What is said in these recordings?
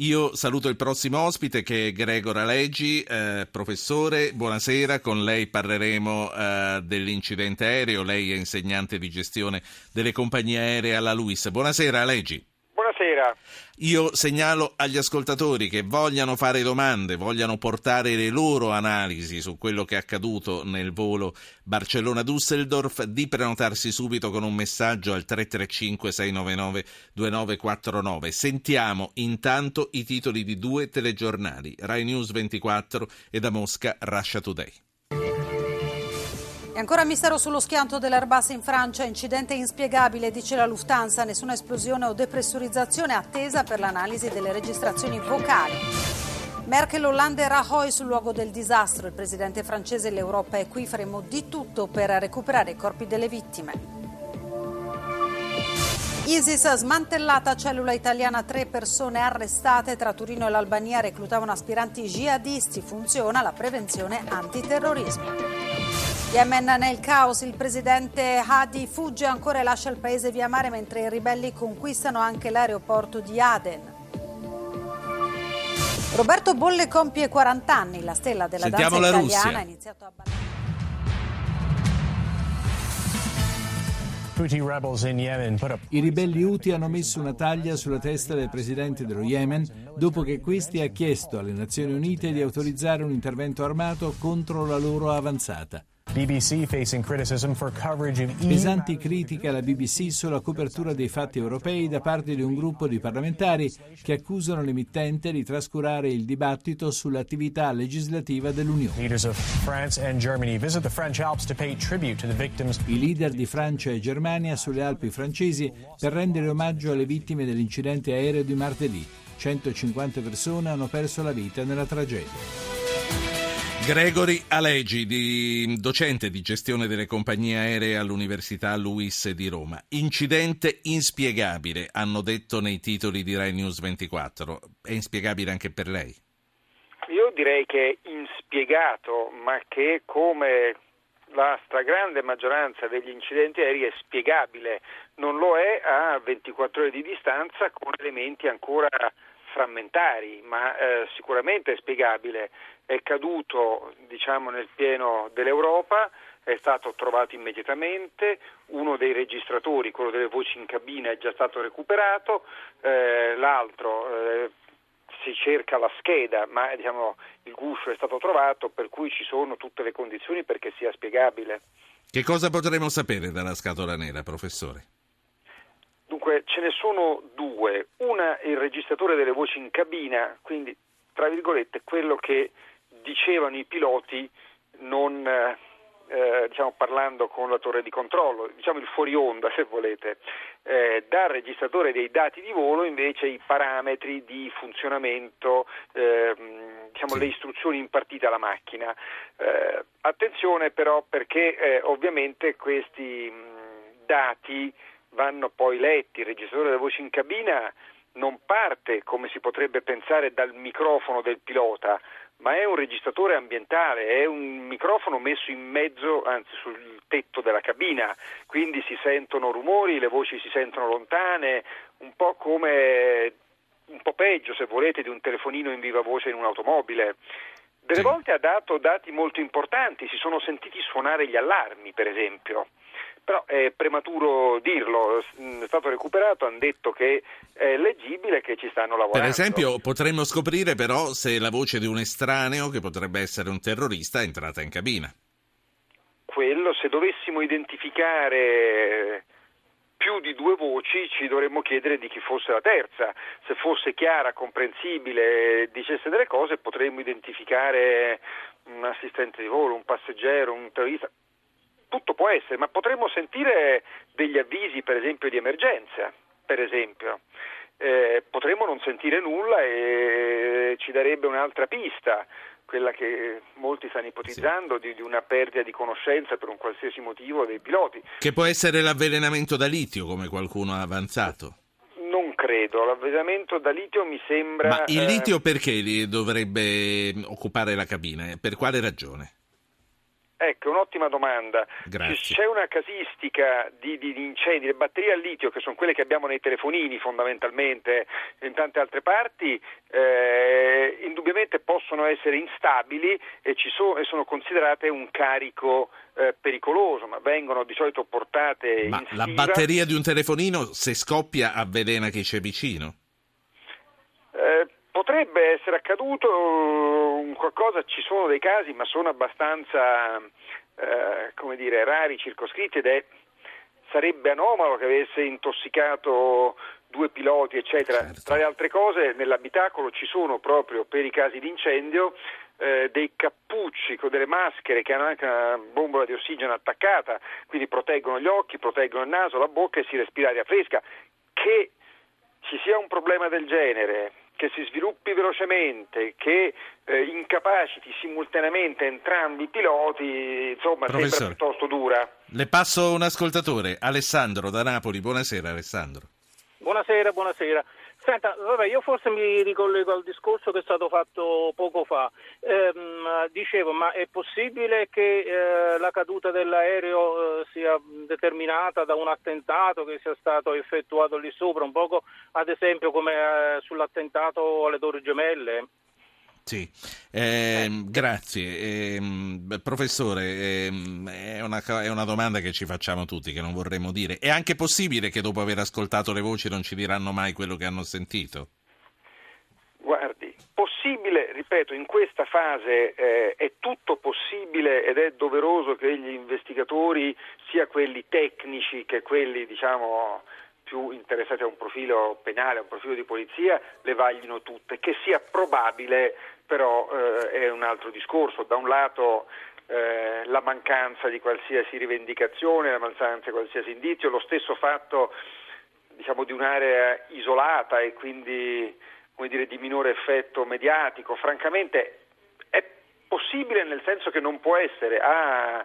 Io saluto il prossimo ospite che è Gregor Alegi, professore, buonasera, con lei parleremo dell'incidente aereo, lei è insegnante di gestione delle compagnie aeree alla Luiss. Buonasera Alegi. Buonasera. Io segnalo agli ascoltatori che vogliano fare domande, vogliano portare le loro analisi su quello che è accaduto nel volo Barcellona-Düsseldorf di prenotarsi subito con un messaggio al 335 699 2949. Sentiamo intanto i titoli di due telegiornali, Rai News 24 e da Mosca Russia Today. E ancora mistero sullo schianto dell'Airbus in Francia, incidente inspiegabile, dice la Lufthansa, nessuna esplosione o depressurizzazione, attesa per l'analisi delle registrazioni vocali. Merkel, Hollande e Rahoy sul luogo del disastro, il presidente francese e l'Europa è qui, faremo di tutto per recuperare i corpi delle vittime. ISIS smantellata, cellula italiana, 3 persone arrestate, tra Turino e l'Albania reclutavano aspiranti jihadisti, funziona la prevenzione antiterrorismo. Yemen nel caos, il presidente Hadi fugge ancora e lascia il paese via mare mentre i ribelli conquistano anche l'aeroporto di Aden. Roberto Bolle compie 40 anni, la stella della Sentiamo danza italiana ha iniziato a ballare. I ribelli Houthi hanno messo una taglia sulla testa del presidente dello Yemen dopo che questi ha chiesto alle Nazioni Unite di autorizzare un intervento armato contro la loro avanzata. BBC facing criticism for coverage of pesanti critiche alla BBC sulla copertura dei fatti europei da parte di un gruppo di parlamentari che accusano l'emittente di trascurare il dibattito sull'attività legislativa dell'Unione. I leader di Francia e Germania sulle Alpi francesi per rendere omaggio alle vittime dell'incidente aereo di martedì. 150 persone hanno perso la vita nella tragedia. Gregor Alegi, docente di gestione delle compagnie aeree all'Università Luiss di Roma. Incidente inspiegabile, hanno detto nei titoli di Rai News 24. È inspiegabile anche per lei? Io direi che è inspiegato, ma che come la stragrande maggioranza degli incidenti aerei è spiegabile. Non lo è a 24 ore di distanza con elementi ancora frammentari, ma sicuramente è spiegabile. È caduto, diciamo, nel pieno dell'Europa, è stato trovato immediatamente, uno dei registratori, quello delle voci in cabina, è già stato recuperato, l'altro si cerca la scheda, ma diciamo il guscio è stato trovato, per cui ci sono tutte le condizioni perché sia spiegabile. Che cosa potremo sapere dalla scatola nera, professore? Dunque, ce ne sono due. Una, il registratore delle voci in cabina, quindi tra virgolette quello che dicevano i piloti non parlando con la torre di controllo, diciamo il fuori onda se volete, dal registratore dei dati di volo invece i parametri di funzionamento, le istruzioni impartite alla macchina. Attenzione però perché ovviamente questi dati vanno poi letti, il registratore delle voci in cabina non parte, come si potrebbe pensare, dal microfono del pilota, ma è un registratore ambientale, è un microfono messo in mezzo, anzi sul tetto della cabina, quindi si sentono rumori, le voci si sentono lontane, un po' peggio se volete di un telefonino in viva voce in un'automobile. Delle volte ha dato dati molto importanti, si sono sentiti suonare gli allarmi per esempio. Però è prematuro dirlo, è stato recuperato, hanno detto che è leggibile, che ci stanno lavorando. Per esempio potremmo scoprire però se la voce di un estraneo, che potrebbe essere un terrorista, è entrata in cabina. Quello, se dovessimo identificare più di due voci ci dovremmo chiedere di chi fosse la terza. Se fosse chiara, comprensibile, dicesse delle cose, potremmo identificare un assistente di volo, un passeggero, un terrorista. Tutto può essere, ma potremmo sentire degli avvisi, per esempio, di emergenza, per esempio. Potremmo non sentire nulla e ci darebbe un'altra pista. quella che molti stanno ipotizzando, sì, di una perdita di conoscenza per un qualsiasi motivo dei piloti. Che può essere l'avvelenamento da litio, come qualcuno ha avanzato? Non credo, l'avvelenamento da litio mi sembra... Ma il litio perché dovrebbe occupare la cabina? Per quale ragione? Ecco, un'ottima domanda. Grazie. C'è una casistica di incendi, le batterie al litio, che sono quelle che abbiamo nei telefonini fondamentalmente, in tante altre parti, indubbiamente possono essere instabili e sono considerate un carico pericoloso, ma vengono di solito portate in stiva. La batteria di un telefonino, se scoppia, avvelena chi c'è vicino? Potrebbe essere accaduto qualcosa, ci sono dei casi, ma sono abbastanza rari, circoscritti, ed sarebbe anomalo che avesse intossicato 2 piloti, eccetera. Certo. Tra le altre cose, nell'abitacolo ci sono, proprio per i casi di incendio, dei cappucci con delle maschere che hanno anche una bombola di ossigeno attaccata, quindi proteggono gli occhi, proteggono il naso, la bocca e si respira aria fresca. Che ci sia un problema del genere, che si sviluppi velocemente, che incapaciti simultaneamente entrambi i piloti, insomma, sembra piuttosto dura. Le passo un ascoltatore, Alessandro da Napoli. Buonasera, Alessandro. Buonasera. Senta, io forse mi ricollego al discorso che è stato fatto poco fa. Dicevo, ma è possibile che la caduta dell'aereo sia determinata da un attentato che sia stato effettuato lì sopra, un poco ad esempio come sull'attentato alle Torri Gemelle? Sì, grazie. Professore, è una domanda che ci facciamo tutti, che non vorremmo dire. È anche possibile che dopo aver ascoltato le voci non ci diranno mai quello che hanno sentito? Guardi, possibile, ripeto, in questa fase è tutto possibile ed è doveroso che gli investigatori, sia quelli tecnici che quelli, più interessati a un profilo penale, a un profilo di polizia, le vaglino tutte. Che sia probabile, però, è un altro discorso. Da un lato la mancanza di qualsiasi rivendicazione, la mancanza di qualsiasi indizio, lo stesso fatto di un'area isolata e quindi di minore effetto mediatico. Francamente è possibile, nel senso che non può essere a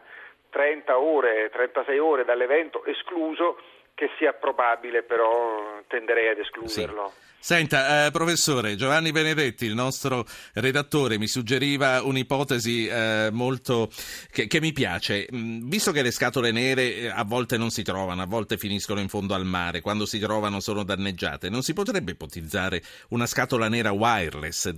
30 ore, 36 ore dall'evento escluso che sia probabile, però tenderei ad escluderlo. Sì. Senta, professore, Giovanni Benedetti, il nostro redattore, mi suggeriva un'ipotesi molto che mi piace. Visto che le scatole nere a volte non si trovano, a volte finiscono in fondo al mare, quando si trovano sono danneggiate, non si potrebbe ipotizzare una scatola nera wireless,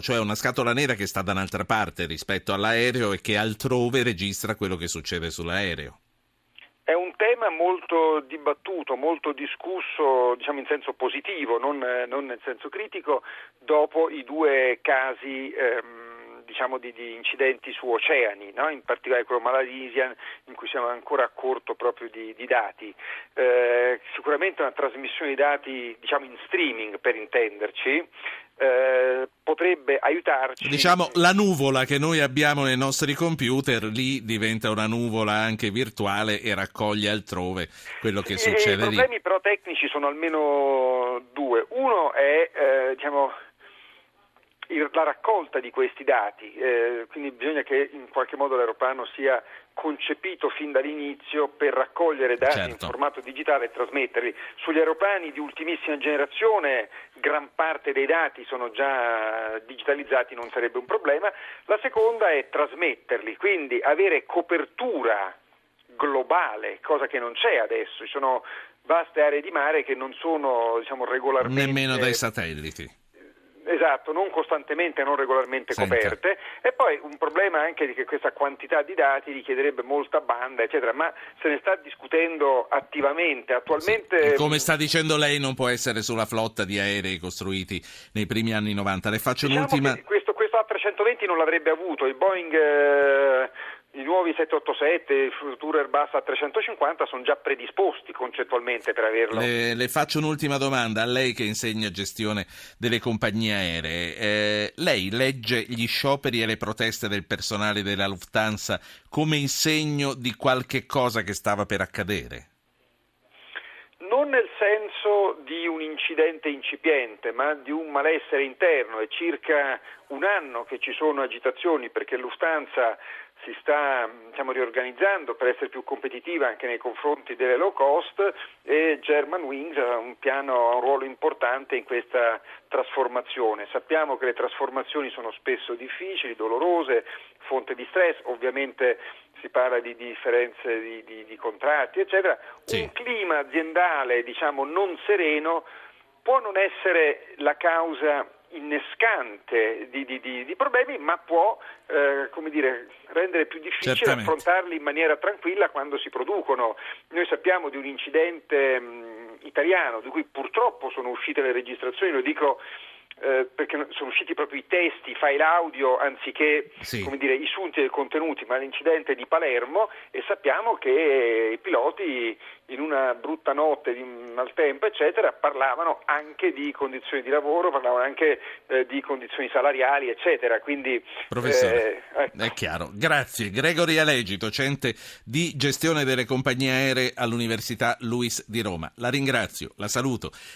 cioè una scatola nera che sta da un'altra parte rispetto all'aereo e che altrove registra quello che succede sull'aereo? È un tema molto dibattuto, molto discusso, in senso positivo, non nel senso critico, dopo i 2 casi di incidenti su oceani, no? In particolare quello Malaysia, in cui siamo ancora a corto proprio di dati. Sicuramente una trasmissione di dati in streaming, per intenderci, potrebbe aiutarci. La nuvola che noi abbiamo nei nostri computer lì diventa una nuvola anche virtuale e raccoglie altrove quello che succede lì. I problemi però tecnici sono almeno 2. Uno è la raccolta di questi dati, quindi bisogna che in qualche modo l'aeroplano sia concepito fin dall'inizio per raccogliere dati, certo, in formato digitale e trasmetterli. Sugli aeroplani di ultimissima generazione gran parte dei dati sono già digitalizzati, non sarebbe un problema. La seconda è trasmetterli, quindi avere copertura globale, cosa che non c'è adesso. Ci sono vaste aree di mare che non sono regolarmente, nemmeno dai satelliti, esatto, non costantemente, non regolarmente coperte. E poi un problema anche di che questa quantità di dati richiederebbe molta banda, eccetera, ma se ne sta discutendo attivamente attualmente. Sì. Come sta dicendo lei, non può essere sulla flotta di aerei costruiti nei primi anni 90. Le faccio un'ultima. Questo A320 non l'avrebbe avuto, il Boeing, i nuovi 787, il futuro Airbus A350 sono già predisposti concettualmente per averlo. Le faccio un'ultima domanda, a lei che insegna gestione delle compagnie aeree. Lei legge gli scioperi e le proteste del personale della Lufthansa come il segno di qualche cosa che stava per accadere? non nel senso di un incidente incipiente, ma di un malessere interno. È circa un anno che ci sono agitazioni perché Lufthansa si sta riorganizzando per essere più competitiva anche nei confronti delle low cost, e German Wings ha un ruolo importante in questa trasformazione. Sappiamo che le trasformazioni sono spesso difficili, dolorose, fonte di stress, ovviamente si parla di differenze di contratti, eccetera. Sì. Un clima aziendale non sereno può non essere la causa innescante di problemi, ma può rendere più difficile certamente affrontarli in maniera tranquilla quando si producono. Noi sappiamo di un incidente italiano di cui purtroppo sono uscite le registrazioni, lo dico perché sono usciti proprio i testi, i file audio anziché i sunti dei contenuti, ma l'incidente di Palermo, e sappiamo che i piloti in una brutta notte di maltempo eccetera parlavano anche di condizioni di lavoro, parlavano anche di condizioni salariali eccetera. Quindi professore, ecco, è chiaro. Grazie. Gregor Alegi, docente di gestione delle compagnie aeree all'Università Luiss di Roma, la ringrazio, la saluto.